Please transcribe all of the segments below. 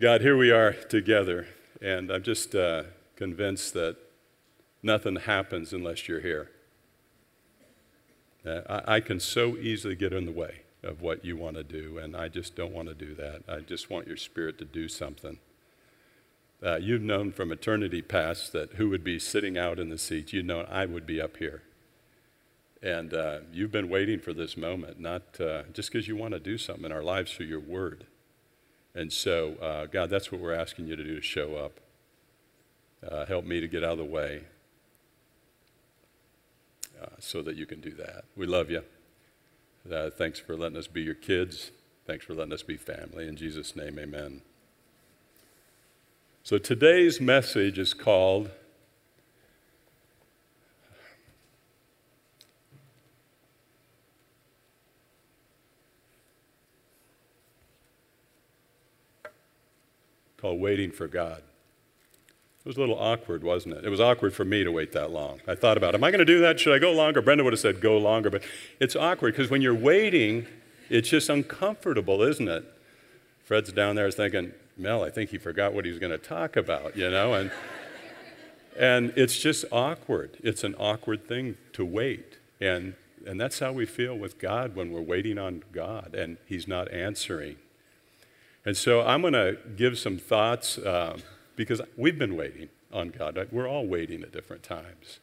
God, here we are together, and I'm just convinced that nothing happens unless you're here. I can so easily get in the way of what you want to do, and I just don't want to do that. I just want your spirit to do something. You've known from eternity past that who would be sitting out in the seats, you know I would be up here. And you've been waiting for this moment, not just because you want to do something in our lives through your word. And so, God, that's what we're asking you to do, to show up. Help me to get out of the way so that you can do that. We love you. Thanks for letting us be your kids. Thanks for letting us be family. In Jesus' name, amen. So today's message is called Waiting for God. It was a little awkward, wasn't it? It was awkward for me to wait that long. I thought about, am I going to do that? Should I go longer? Brenda would have said go longer, but it's awkward because when you're waiting, it's just uncomfortable, isn't it? Fred's down there thinking, Mel, I think he forgot what he was going to talk about, you know, and and it's just awkward. It's an awkward thing to wait, and that's how we feel with God when we're waiting on God and he's not answering. And so I'm going to give some thoughts because we've been waiting on God. We're all waiting at different times.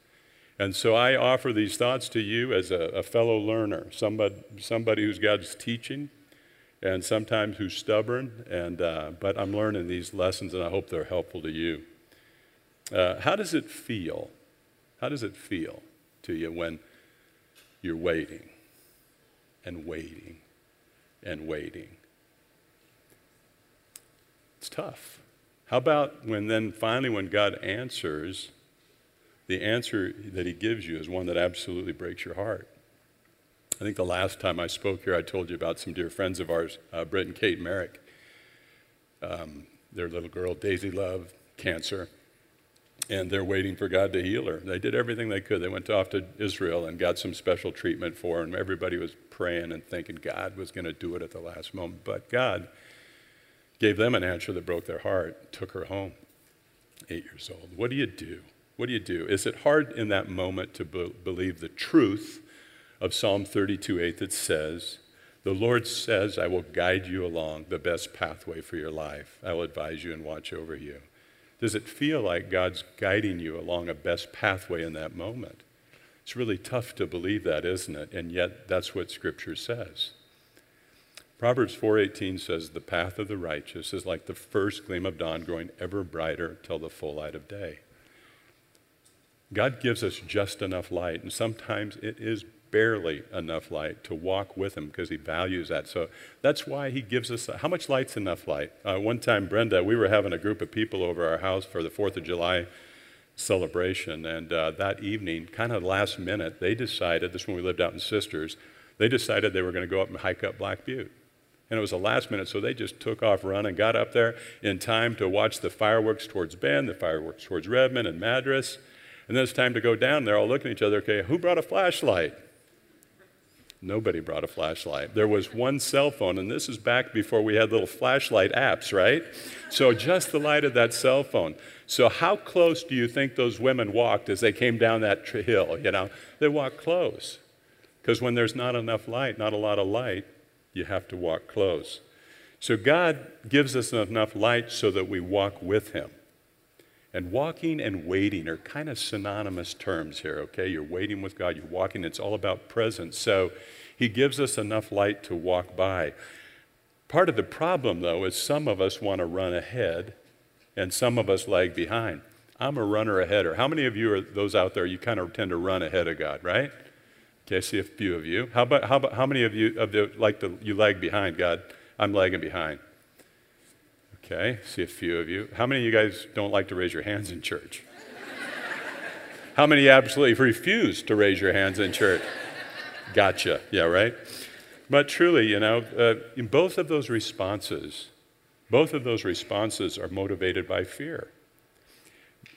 And so I offer these thoughts to you as a fellow learner, somebody who's God's teaching and sometimes who's stubborn, but I'm learning these lessons and I hope they're helpful to you. How does it feel? How does it feel to you when you're waiting and waiting and waiting? It's tough. How about when God answers, the answer that he gives you is one that absolutely breaks your heart? I think the last time I spoke here, I told you about some dear friends of ours, Britt and Kate Merrick. Their little girl, Daisy Love, cancer, and they're waiting for God to heal her. They did everything they could. They went off to Israel and got some special treatment for her, and everybody was praying and thinking God was going to do it at the last moment, but God gave them an answer that broke their heart, took her home, 8 years old. What do you do? What do you do? Is it hard in that moment to believe the truth of Psalm 32:8 that says, the Lord says, I will guide you along the best pathway for your life. I will advise you and watch over you. Does it feel like God's guiding you along a best pathway in that moment? It's really tough to believe that, isn't it? And yet that's what Scripture says. Proverbs 4:18 says, the path of the righteous is like the first gleam of dawn growing ever brighter till the full light of day. God gives us just enough light, and sometimes it is barely enough light to walk with him because he values that. So that's why he gives us, how much light's enough light? One time, Brenda, we were having a group of people over our house for the 4th of July celebration, and that evening, kind of last minute, they decided, this is when we lived out in Sisters, they decided they were going to go up and hike up Black Butte. And it was the last minute, so they just took off running, got up there in time to watch the fireworks towards Ben, the fireworks towards Redmond and Madras. And then it's time to go down. They're all looking at each other, okay, who brought a flashlight? Nobody brought a flashlight. There was one cell phone, and this is back before we had little flashlight apps, right? So just the light of that cell phone. So how close do you think those women walked as they came down that hill, you know? They walked close, because when there's not enough light, not a lot of light, you have to walk close. So God gives us enough light so that we walk with him. And walking and waiting are kind of synonymous terms here, okay? You're waiting with God, you're walking, it's all about presence. So he gives us enough light to walk by. Part of the problem, though, is some of us want to run ahead and some of us lag behind. I'm a runner aheader. How many of you are those out there, you kind of tend to run ahead of God, right? Okay, I see a few of you. How about how many of you you lag behind, God? I'm lagging behind. Okay, see a few of you. How many of you guys don't like to raise your hands in church? How many absolutely refuse to raise your hands in church? Gotcha. Yeah, right? But truly, you know, in both of those responses are motivated by fear.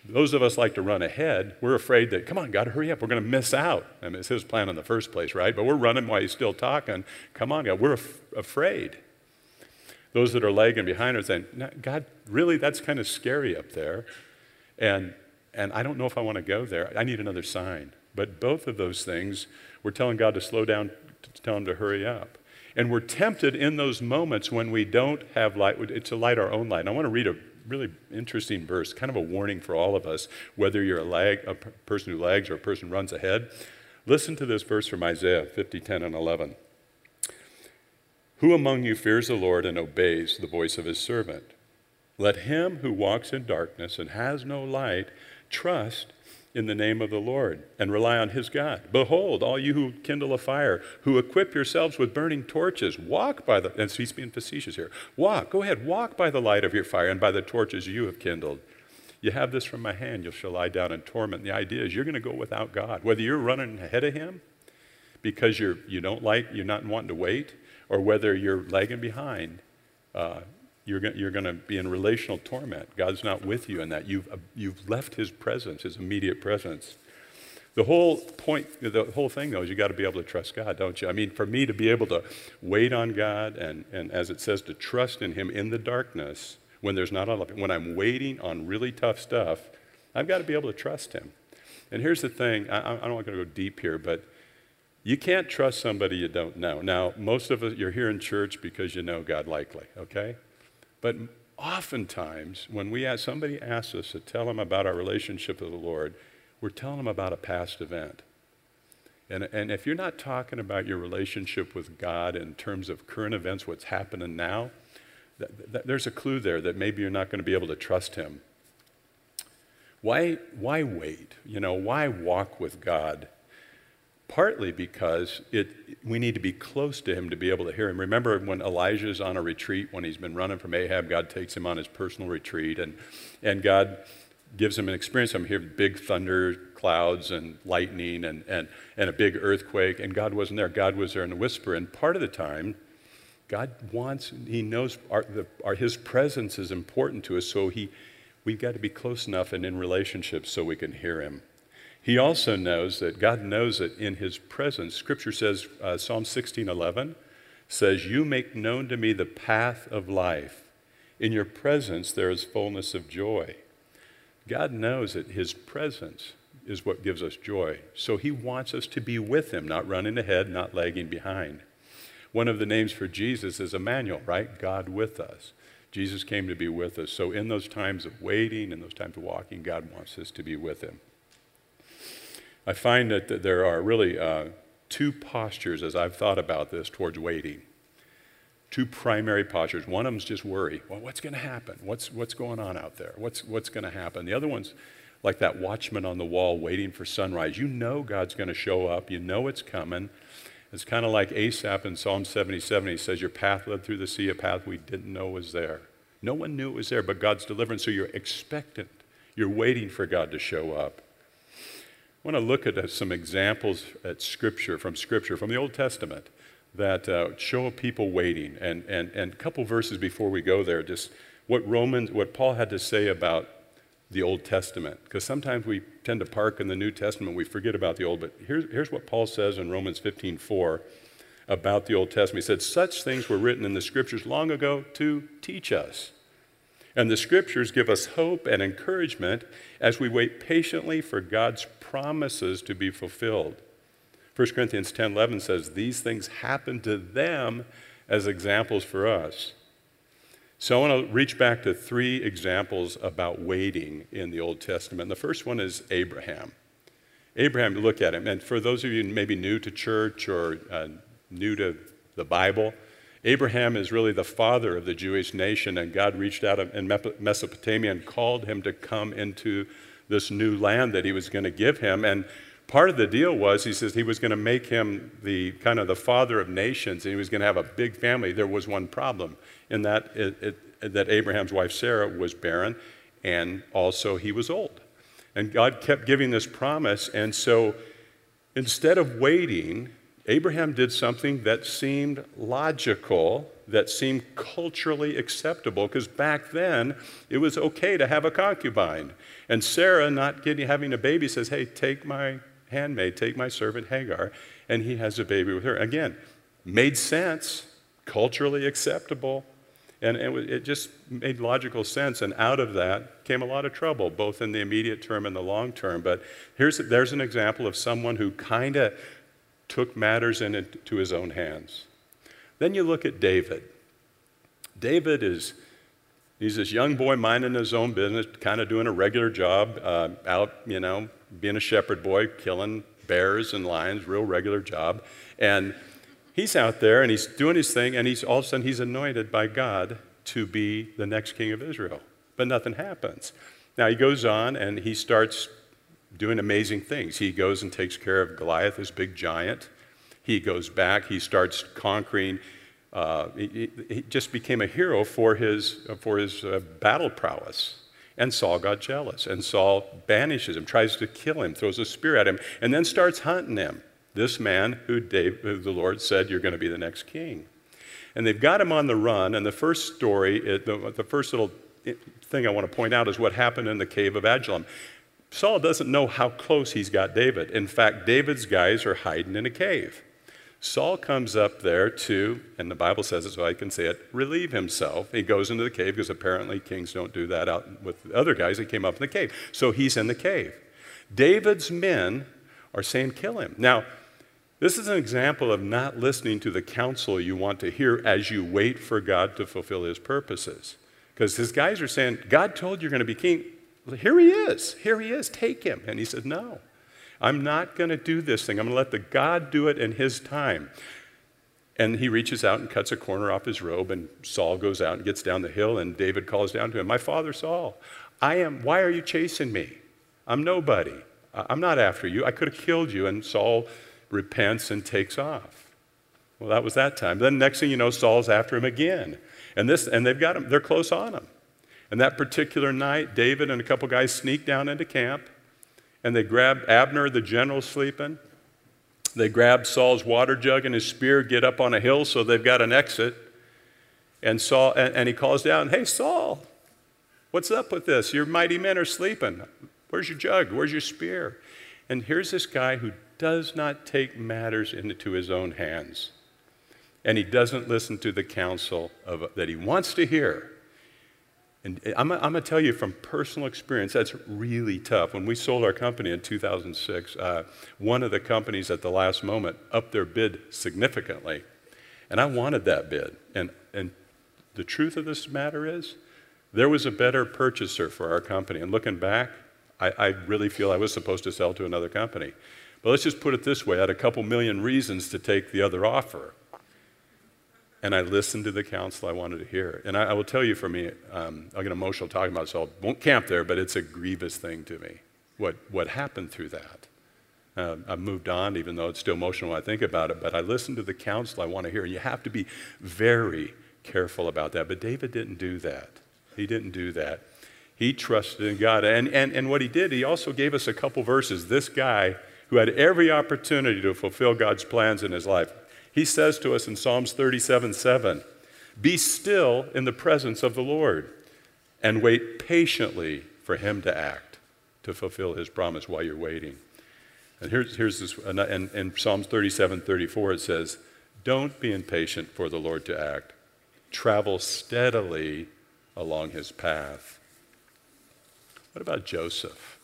Those of us like to run ahead, we're afraid that, come on, God, hurry up. We're going to miss out. I mean, it's his plan in the first place, right? But we're running while he's still talking. Come on, God. We're afraid. those that are lagging behind are saying, God, really, that's kind of scary up there. And I don't know if I want to go there. I need another sign. But both of those things, we're telling God to slow down, to tell him to hurry up. And we're tempted in those moments when we don't have light, to light our own light. And I want to read a really interesting verse, kind of a warning for all of us, whether you're a person who lags or a person who runs ahead. Listen to this verse from Isaiah 50:10 and 11. Who among you fears the Lord and obeys the voice of his servant? Let him who walks in darkness and has no light trust in the name of the Lord and rely on his God. Behold, all you who kindle a fire, who equip yourselves with burning torches, walk by the, and he's being facetious here, walk, go ahead, walk by the light of your fire and by the torches you have kindled. You have this from my hand, you shall lie down in torment. And the idea is you're going to go without God, whether you're running ahead of him because you're not wanting to wait, or whether you're lagging behind, you're going to be in relational torment. God's not with you in that. You've left his presence, his immediate presence. The whole thing, though, is you got to be able to trust God, don't you? I mean, for me to be able to wait on God and as it says, to trust in him in the darkness when there's not a lot, when I'm waiting on really tough stuff, I've got to be able to trust him. And here's the thing. I'm not going to go deep here, but you can't trust somebody you don't know. Now, most of us, you're here in church because you know God likely, okay? But oftentimes, when somebody asks us to tell them about our relationship with the Lord, we're telling them about a past event. And if you're not talking about your relationship with God in terms of current events, what's happening now, there's a clue there that maybe you're not going to be able to trust him. Why wait? Why walk with God? Partly because we need to be close to him to be able to hear him. Remember when Elijah's on a retreat, when he's been running from Ahab, God takes him on his personal retreat, and God gives him an experience. I'm hearing big thunder clouds and lightning and a big earthquake, and God wasn't there. God was there in a whisper, and part of the time, God wants, he knows his presence is important to us, so we've got to be close enough and in relationships so we can hear him. He also knows that God knows that in his presence, Scripture says, Psalm 16:11 says, you make known to me the path of life. In your presence, there is fullness of joy. God knows that his presence is what gives us joy. So he wants us to be with him, not running ahead, not lagging behind. One of the names for Jesus is Emmanuel, right? God with us. Jesus came to be with us. So in those times of waiting, in those times of walking, God wants us to be with him. I find that there are really two postures as I've thought about this towards waiting. Two primary postures. One of them is just worry. Well, what's going to happen? What's going on out there? What's going to happen? The other one's like that watchman on the wall waiting for sunrise. You know God's going to show up. You know it's coming. It's kind of like Asaph in Psalm 77. He says, your path led through the sea, a path we didn't know was there. No one knew it was there, but God's deliverance. So you're expectant. You're waiting for God to show up. I want to look at some examples at Scripture, from the Old Testament, that show people waiting. And a couple verses before we go there, just what Paul had to say about the Old Testament. Because sometimes we tend to park in the New Testament, we forget about the Old. But here's what Paul says in Romans 15:4 about the Old Testament. He said, such things were written in the Scriptures long ago to teach us. And the Scriptures give us hope and encouragement as we wait patiently for God's promises to be fulfilled. 1 Corinthians 10:11 says, these things happened to them as examples for us. So I want to reach back to three examples about waiting in the Old Testament. And the first one is Abraham. Abraham, look at him. And for those of you maybe new to church or new to the Bible, Abraham is really the father of the Jewish nation, and God reached out in Mesopotamia and called him to come into this new land that he was going to give him. And part of the deal was, he says, he was going to make him the kind of the father of nations, and he was going to have a big family. There was one problem, in that that Abraham's wife Sarah was barren, and also he was old. And God kept giving this promise, and so instead of waiting, Abraham did something that seemed logical, that seemed culturally acceptable, because back then it was okay to have a concubine. And Sarah, having a baby, says, hey, take my handmaid, take my servant Hagar, and he has a baby with her. Again, made sense, culturally acceptable. And it just made logical sense, and out of that came a lot of trouble, both in the immediate term and the long term. But there's an example of someone who kind of took matters into his own hands. Then you look at David. David he's this young boy minding his own business, kind of doing a regular job, out, you know, being a shepherd boy, killing bears and lions, real regular job. And he's out there and he's doing his thing, and he's all of a sudden he's anointed by God to be the next king of Israel. But nothing happens. Now he goes on and he starts doing amazing things. He goes and takes care of Goliath, this big giant. He goes back, he starts conquering. He just became a hero for his battle prowess. And Saul got jealous, and Saul banishes him, tries to kill him, throws a spear at him, and then starts hunting him. This man who the Lord said, you're going to be the next king. And they've got him on the run, and the first story, the first little thing I want to point out is what happened in the cave of Adullam. Saul doesn't know how close he's got David. In fact, David's guys are hiding in a cave. Saul comes up there to, and the Bible says it so I can say it, relieve himself. He goes into the cave because apparently kings don't do that out with the other guys. He came up in the cave. So he's in the cave. David's men are saying, kill him. Now, this is an example of not listening to the counsel you want to hear as you wait for God to fulfill his purposes. Because his guys are saying, God told you're going to be king. Here he is, take him. And he said, no. I'm not going to do this thing. I'm going to let the God do it in his time. And he reaches out and cuts a corner off his robe, and Saul goes out and gets down the hill, and David calls down to him, my father Saul, why are you chasing me? I'm nobody. I'm not after you. I could have killed you. And Saul repents and takes off. Well, that was that time. Then next thing you know, Saul's after him again. And they've got him. They're close on him. And that particular night, David and a couple guys sneak down into camp, and they grab Abner, the general, sleeping. They grab Saul's water jug and his spear, get up on a hill so they've got an exit. And Saul, and he calls down, hey, Saul, what's up with this? Your mighty men are sleeping. Where's your jug? Where's your spear? And here's this guy who does not take matters into his own hands. And he doesn't listen to the counsel that he wants to hear. And I'm going to tell you from personal experience, that's really tough. When we sold our company in 2006, one of the companies at the last moment upped their bid significantly. And I wanted that bid. And the truth of this matter is, there was a better purchaser for our company. And looking back, I really feel I was supposed to sell to another company. But let's just put it this way. I had a couple million reasons to take the other offer. And I listened to the counsel I wanted to hear. And I will tell you, for me, I'll get emotional talking about it, so I won't camp there, but it's a grievous thing to me, what happened through that. I've moved on, even though it's still emotional when I think about it, but I listened to the counsel I want to hear. You have to be very careful about that. But David didn't do that. He didn't do that. He trusted in God. And what he did, he also gave us a couple verses. This guy who had every opportunity to fulfill God's plans in his life, he says to us in Psalms 37:7, be still in the presence of the Lord and wait patiently for him to act, to fulfill his promise while you're waiting. And here's this, in Psalms 37:34 it says, don't be impatient for the Lord to act. Travel steadily along his path. What about Joseph?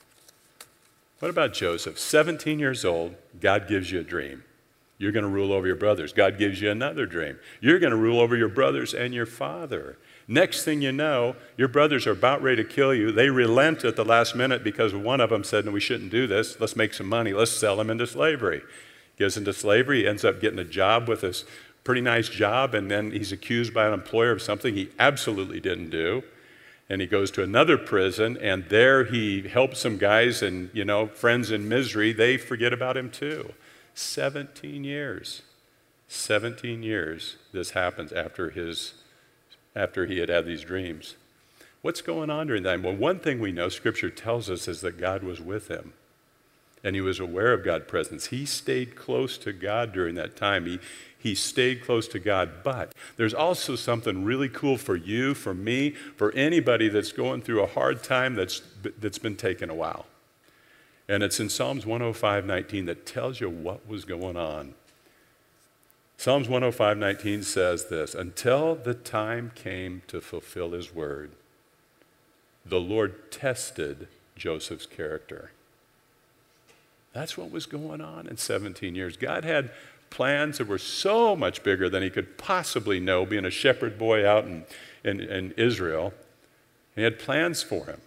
17 years old, God gives you a dream. You're going to rule over your brothers. God gives you another dream. You're going to rule over your brothers and your father. Next thing you know, your brothers are about ready to kill you. They relent at the last minute because one of them said, no, we shouldn't do this. Let's make some money. Let's sell him into slavery. Gets into slavery. He ends up getting a job with this pretty nice job, and then he's accused by an employer of something he absolutely didn't do. And he goes to another prison, and there he helps some guys and, you know, friends in misery. They forget about him too. 17 years this happens after he had these dreams. What's going on during that? Well, one thing we know, Scripture tells us, is that God was with him, and he was aware of God's presence. He stayed close to God during that time. He stayed close to God, but there's also something really cool for you, for me, for anybody that's going through a hard time that's been taking a while. And it's in Psalms 105:19 that tells you what was going on. Psalms 105:19 says this, until the time came to fulfill his word, the Lord tested Joseph's character. That's what was going on in 17 years. God had plans that were so much bigger than he could possibly know, being a shepherd boy out in Israel. And he had plans for him.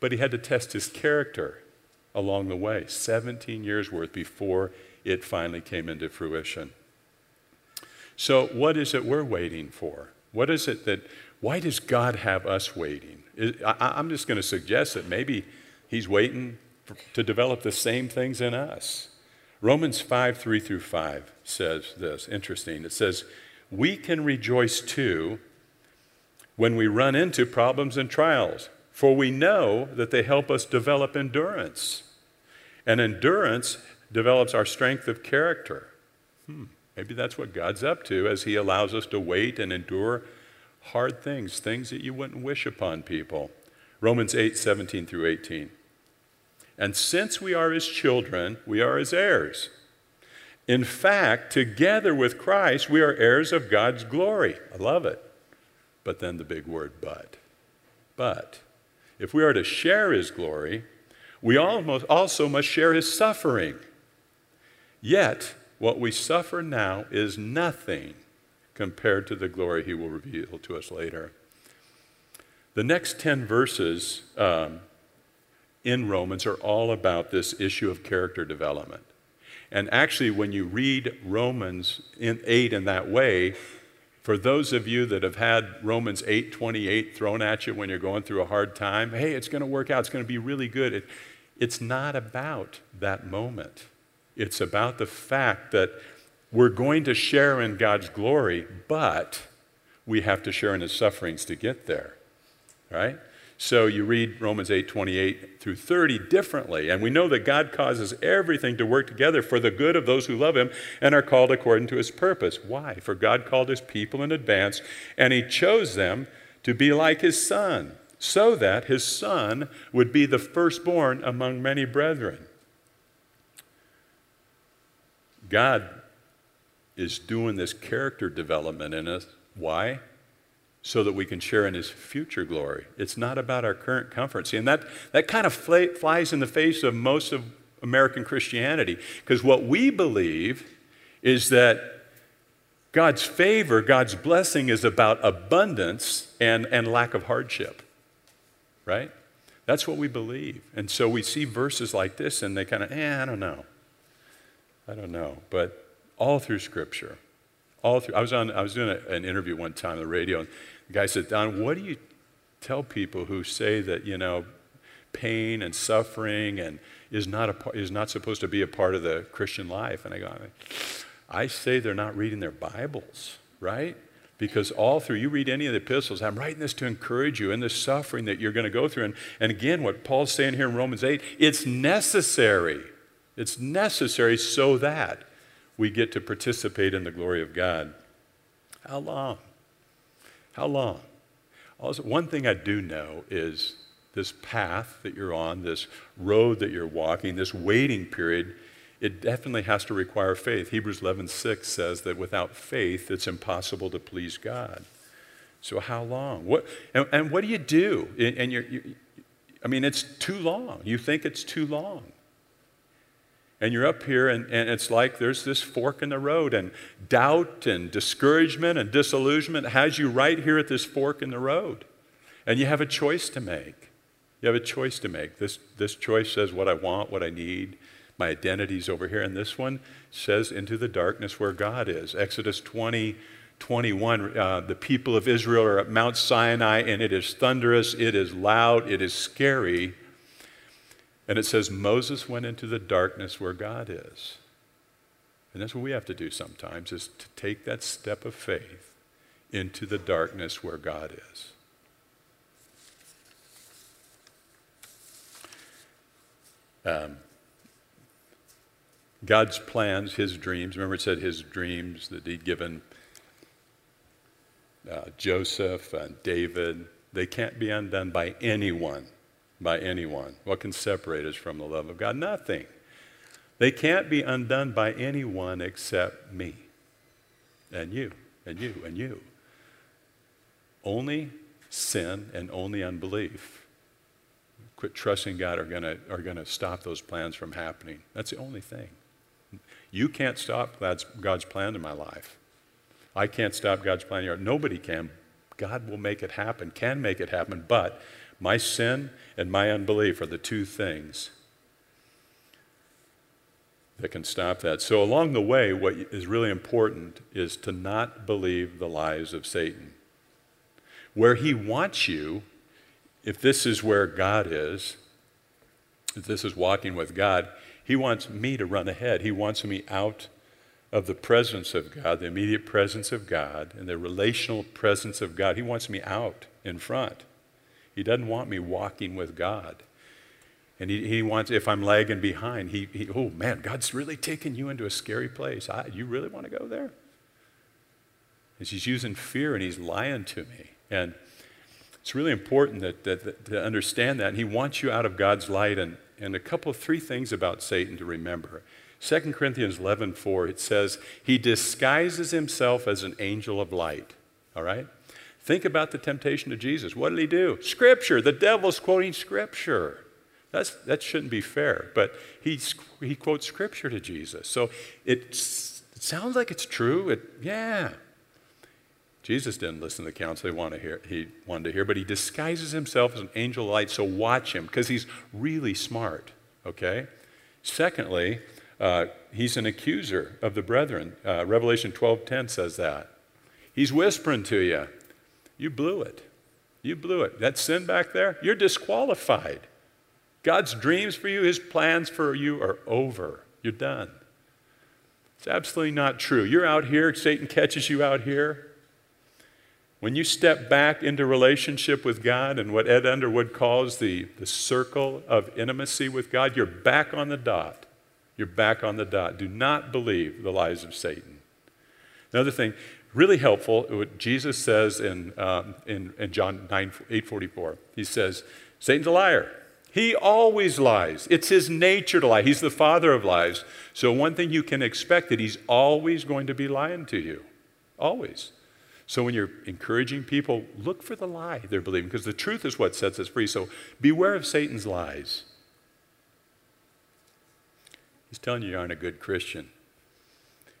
But he had to test his character along the way, 17 years worth before it finally came into fruition. So what is it we're waiting for? What is it that, why does God have us waiting? I'm just going to suggest that maybe he's waiting to develop the same things in us. Romans 5:3-5 says this, interesting. It says, we can rejoice too when we run into problems and trials, for we know that they help us develop endurance. And endurance develops our strength of character. Maybe that's what God's up to as he allows us to wait and endure hard things, things that you wouldn't wish upon people. Romans 8:17-18. And since we are his children, we are his heirs. In fact, together with Christ, we are heirs of God's glory. I love it. But then the big word, but. But if we are to share his glory, we also must share his suffering. Yet, what we suffer now is nothing compared to the glory he will reveal to us later. The next 10 verses in Romans are all about this issue of character development. And actually, when you read Romans 8 in that way, for those of you that have had Romans 8:28 thrown at you when you're going through a hard time, hey, it's going to work out. It's going to be really good. It's not about that moment. It's about the fact that we're going to share in God's glory, but we have to share in his sufferings to get there, right? So you read Romans 8:28-30 differently, and we know that God causes everything to work together for the good of those who love him and are called according to his purpose. Why? For God called his people in advance, and he chose them to be like his son, so that his son would be the firstborn among many brethren. God is doing this character development in us. Why? So that we can share in his future glory. It's not about our current comfort. See, and that kind of flies in the face of most of American Christianity, because what we believe is that God's favor, God's blessing is about abundance and lack of hardship, right? That's what we believe. And so we see verses like this and they kind of, I don't know. But all through Scripture. All through, I was doing an interview one time on the radio, and the guy said, Don, what do you tell people who say that, you know, pain and suffering and is not supposed to be a part of the Christian life? And I say they're not reading their Bibles, right? Because all through, you read any of the epistles, I'm writing this to encourage you in the suffering that you're going to go through. And again, what Paul's saying here in Romans 8, it's necessary. It's necessary so that we get to participate in the glory of God. How long? How long? Also, one thing I do know is this path that you're on, this road that you're walking, this waiting period, it definitely has to require faith. Hebrews 11:6 says that without faith, it's impossible to please God. So how long? And what do you do? And it's too long. You think it's too long. And you're up here, and it's like there's this fork in the road, and doubt and discouragement and disillusionment has you right here at this fork in the road. And you have a choice to make. You have a choice to make. This choice says what I want, what I need. My identity's over here. And this one says into the darkness where God is. Exodus 20:21, the people of Israel are at Mount Sinai, and it is thunderous, it is loud, it is scary. And it says, Moses went into the darkness where God is. And that's what we have to do sometimes, is to take that step of faith into the darkness where God is. God's plans, his dreams. Remember it said his dreams that he'd given Joseph and David. They can't be undone by anyone. By anyone. What can separate us from the love of God? Nothing. They can't be undone by anyone except me and you and you and you. Only sin and only unbelief, quit trusting God, are gonna stop those plans from happening. That's the only thing. You can't stop God's plan in my life. I can't stop God's plan in your life. Nobody can. God will make it happen, can make it happen, but my sin and my unbelief are the two things that can stop that. So along the way, what is really important is to not believe the lies of Satan. Where he wants you, if this is where God is, if this is walking with God, he wants me to run ahead. He wants me out of the presence of God, the immediate presence of God, and the relational presence of God. He wants me out in front. He doesn't want me walking with God. And he wants, if I'm lagging behind, oh man, God's really taking you into a scary place. You really want to go there? And he's using fear and he's lying to me. And it's really important that to understand that. And he wants you out of God's light. And a couple of three things about Satan to remember. 2 Corinthians 11:4, it says, he disguises himself as an angel of light. All right? Think about the temptation of Jesus. What did he do? Scripture. The devil's quoting Scripture. That shouldn't be fair, but he quotes Scripture to Jesus. So it sounds like it's true. Yeah. Jesus didn't listen to the counsel he wanted to hear, but he disguises himself as an angel of light, so watch him, because he's really smart, okay? Secondly, he's an accuser of the brethren. Revelation 12:10 says that. He's whispering to you, you blew it. You blew it. That sin back there, you're disqualified. God's dreams for you, his plans for you are over. You're done. It's absolutely not true. You're out here. Satan catches you out here. When you step back into relationship with God and what Ed Underwood calls the circle of intimacy with God, you're back on the dot. You're back on the dot. Do not believe the lies of Satan. Another thing, really helpful, what Jesus says in John 8:44. He says, Satan's a liar. He always lies. It's his nature to lie. He's the father of lies. So one thing you can expect that he's always going to be lying to you. Always. So when you're encouraging people, look for the lie they're believing, because the truth is what sets us free. So beware of Satan's lies. He's telling you aren't a good Christian.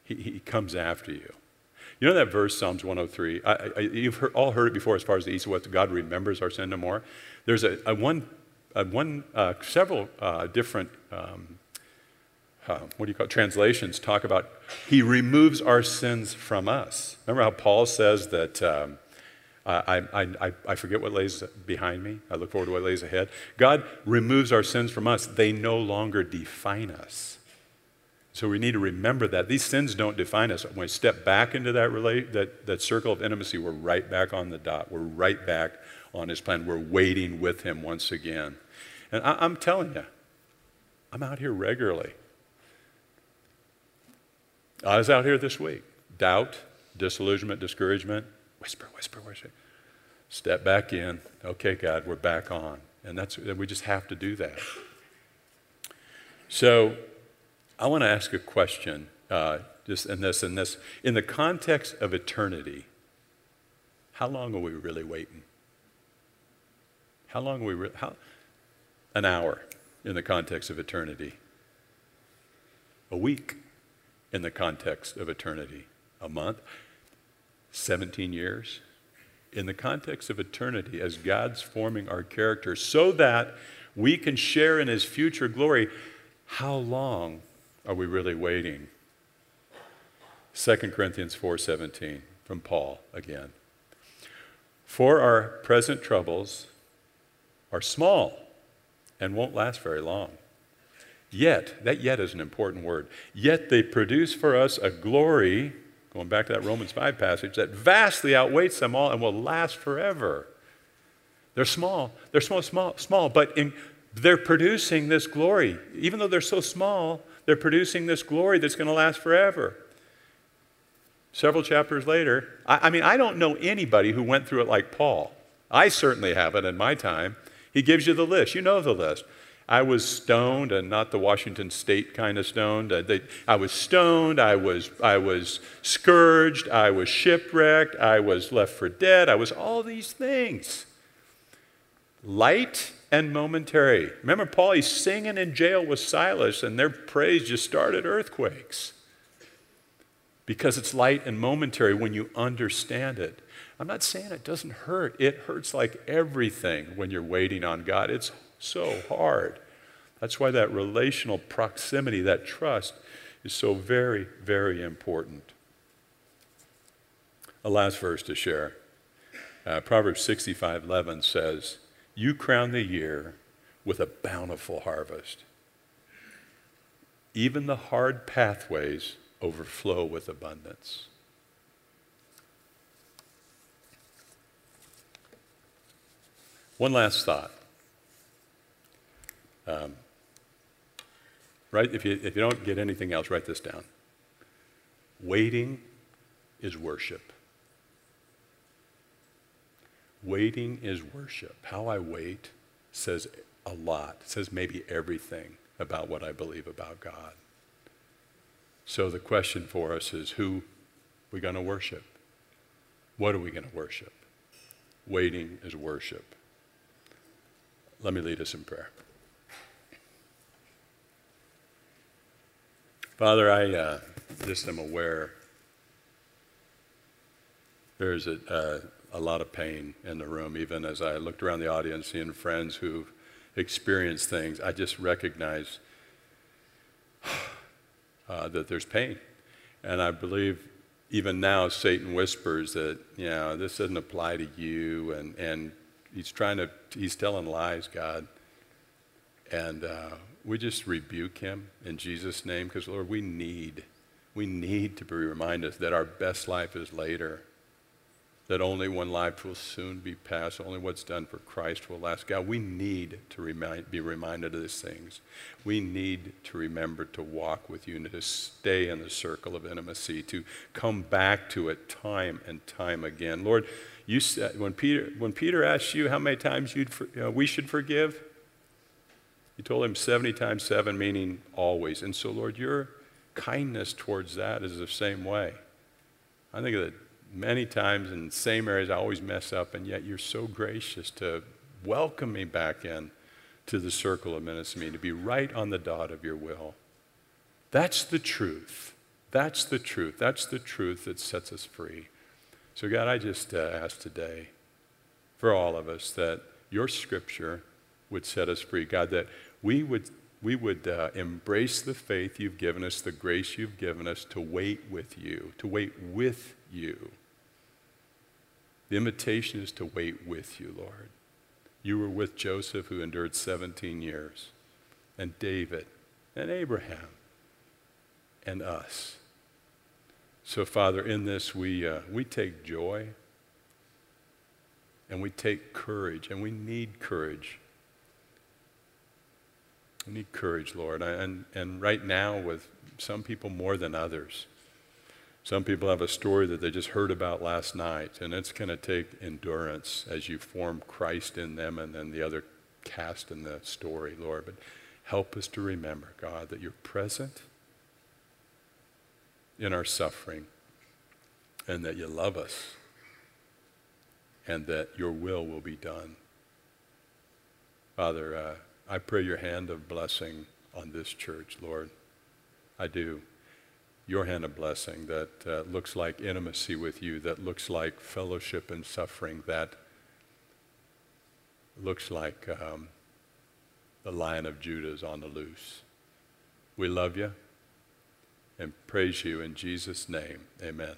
He comes after you. You know that verse, Psalms 103? You've all heard it before as far as the east and west. God remembers our sin no more. There's several different translations talk about he removes our sins from us. Remember how Paul says that, I forget what lays behind me. I look forward to what lays ahead. God removes our sins from us. They no longer define us. So we need to remember that. These sins don't define us. When we step back into that circle of intimacy, we're right back on the dot. We're right back on his plan. We're waiting with him once again. And I'm telling you, I'm out here regularly. I was out here this week. Doubt, disillusionment, discouragement. Whisper, whisper, whisper. Step back in. Okay, God, we're back on. And we just have to do that. So I want to ask a question just in this. In the context of eternity, how long are we really waiting? How long are we really? An hour in the context of eternity. A week in the context of eternity. A month. 17 years. In the context of eternity, as God's forming our character so that we can share in his future glory, how long are we really waiting? 2 Corinthians 4:17 from Paul again. For our present troubles are small and won't last very long. Yet, that yet is an important word. Yet they produce for us a glory, going back to that Romans 5 passage, that vastly outweighs them all and will last forever. They're small, but they're producing this glory. Even though they're so small, they're producing this glory that's going to last forever. Several chapters later, I don't know anybody who went through it like Paul. I certainly haven't in my time. He gives you the list. You know the list. I was stoned, and not the Washington State kind of stoned. I was stoned, I was scourged, I was shipwrecked, I was left for dead, I was all these things. Light and momentary. Remember Paul, he's singing in jail with Silas, and their praise just started earthquakes. Because it's light and momentary when you understand it. I'm not saying it doesn't hurt. It hurts like everything when you're waiting on God. It's so hard. That's why that relational proximity, that trust, is so very, very important. A last verse to share. Proverbs 65:11 says, "You crown the year with a bountiful harvest. Even the hard pathways overflow with abundance." One last thought. Right? If you don't get anything else, write this down. Waiting is worship. Waiting is worship. How I wait says a lot. It says maybe everything about what I believe about God. So the question for us is, who we going to worship? What are we going to worship? Waiting is worship. Let me lead us in prayer. Father, I just am aware there's a lot of pain in the room. Even as I looked around the audience, seeing friends who've experienced things, I just recognize that there's pain. And I believe even now Satan whispers that, you know, this doesn't apply to you, and he's telling lies, God. And we just rebuke him in Jesus' name, because, Lord, we need to be reminded that our best life is later, that only one life will soon be passed, only what's done for Christ will last. God, we need to be reminded of these things. We need to remember to walk with you and to stay in the circle of intimacy, to come back to it time and time again. Lord, you said when Peter asked you how many times we should forgive, you told him 70 times 7, meaning always. And so, Lord, your kindness towards that is the same way. I think that many times in the same areas I always mess up, and yet you're so gracious to welcome me back in to the circle of ministry, to be right on the dot of your will. That's the truth. That's the truth. That's the truth that sets us free. So, God, I just ask today for all of us that your scripture would set us free. God, that we would embrace the faith you've given us, the grace you've given us to wait with you, to wait with you. The invitation is to wait with you, Lord. You were with Joseph, who endured 17 years, and David, and Abraham, and us. So, Father, in this we take joy, and we take courage, and we need courage. We need courage, Lord, and right now with some people more than others. Some people have a story that they just heard about last night, and it's going to take endurance as you form Christ in them and then the other cast in the story, Lord. But help us to remember, God, that you're present in our suffering and that you love us and that your will be done. Father, I pray your hand of blessing on this church, Lord. I do. Your hand of blessing that looks like intimacy with you, that looks like fellowship and suffering, that looks like the Lion of Judah is on the loose. We love you and praise you in Jesus' name. Amen.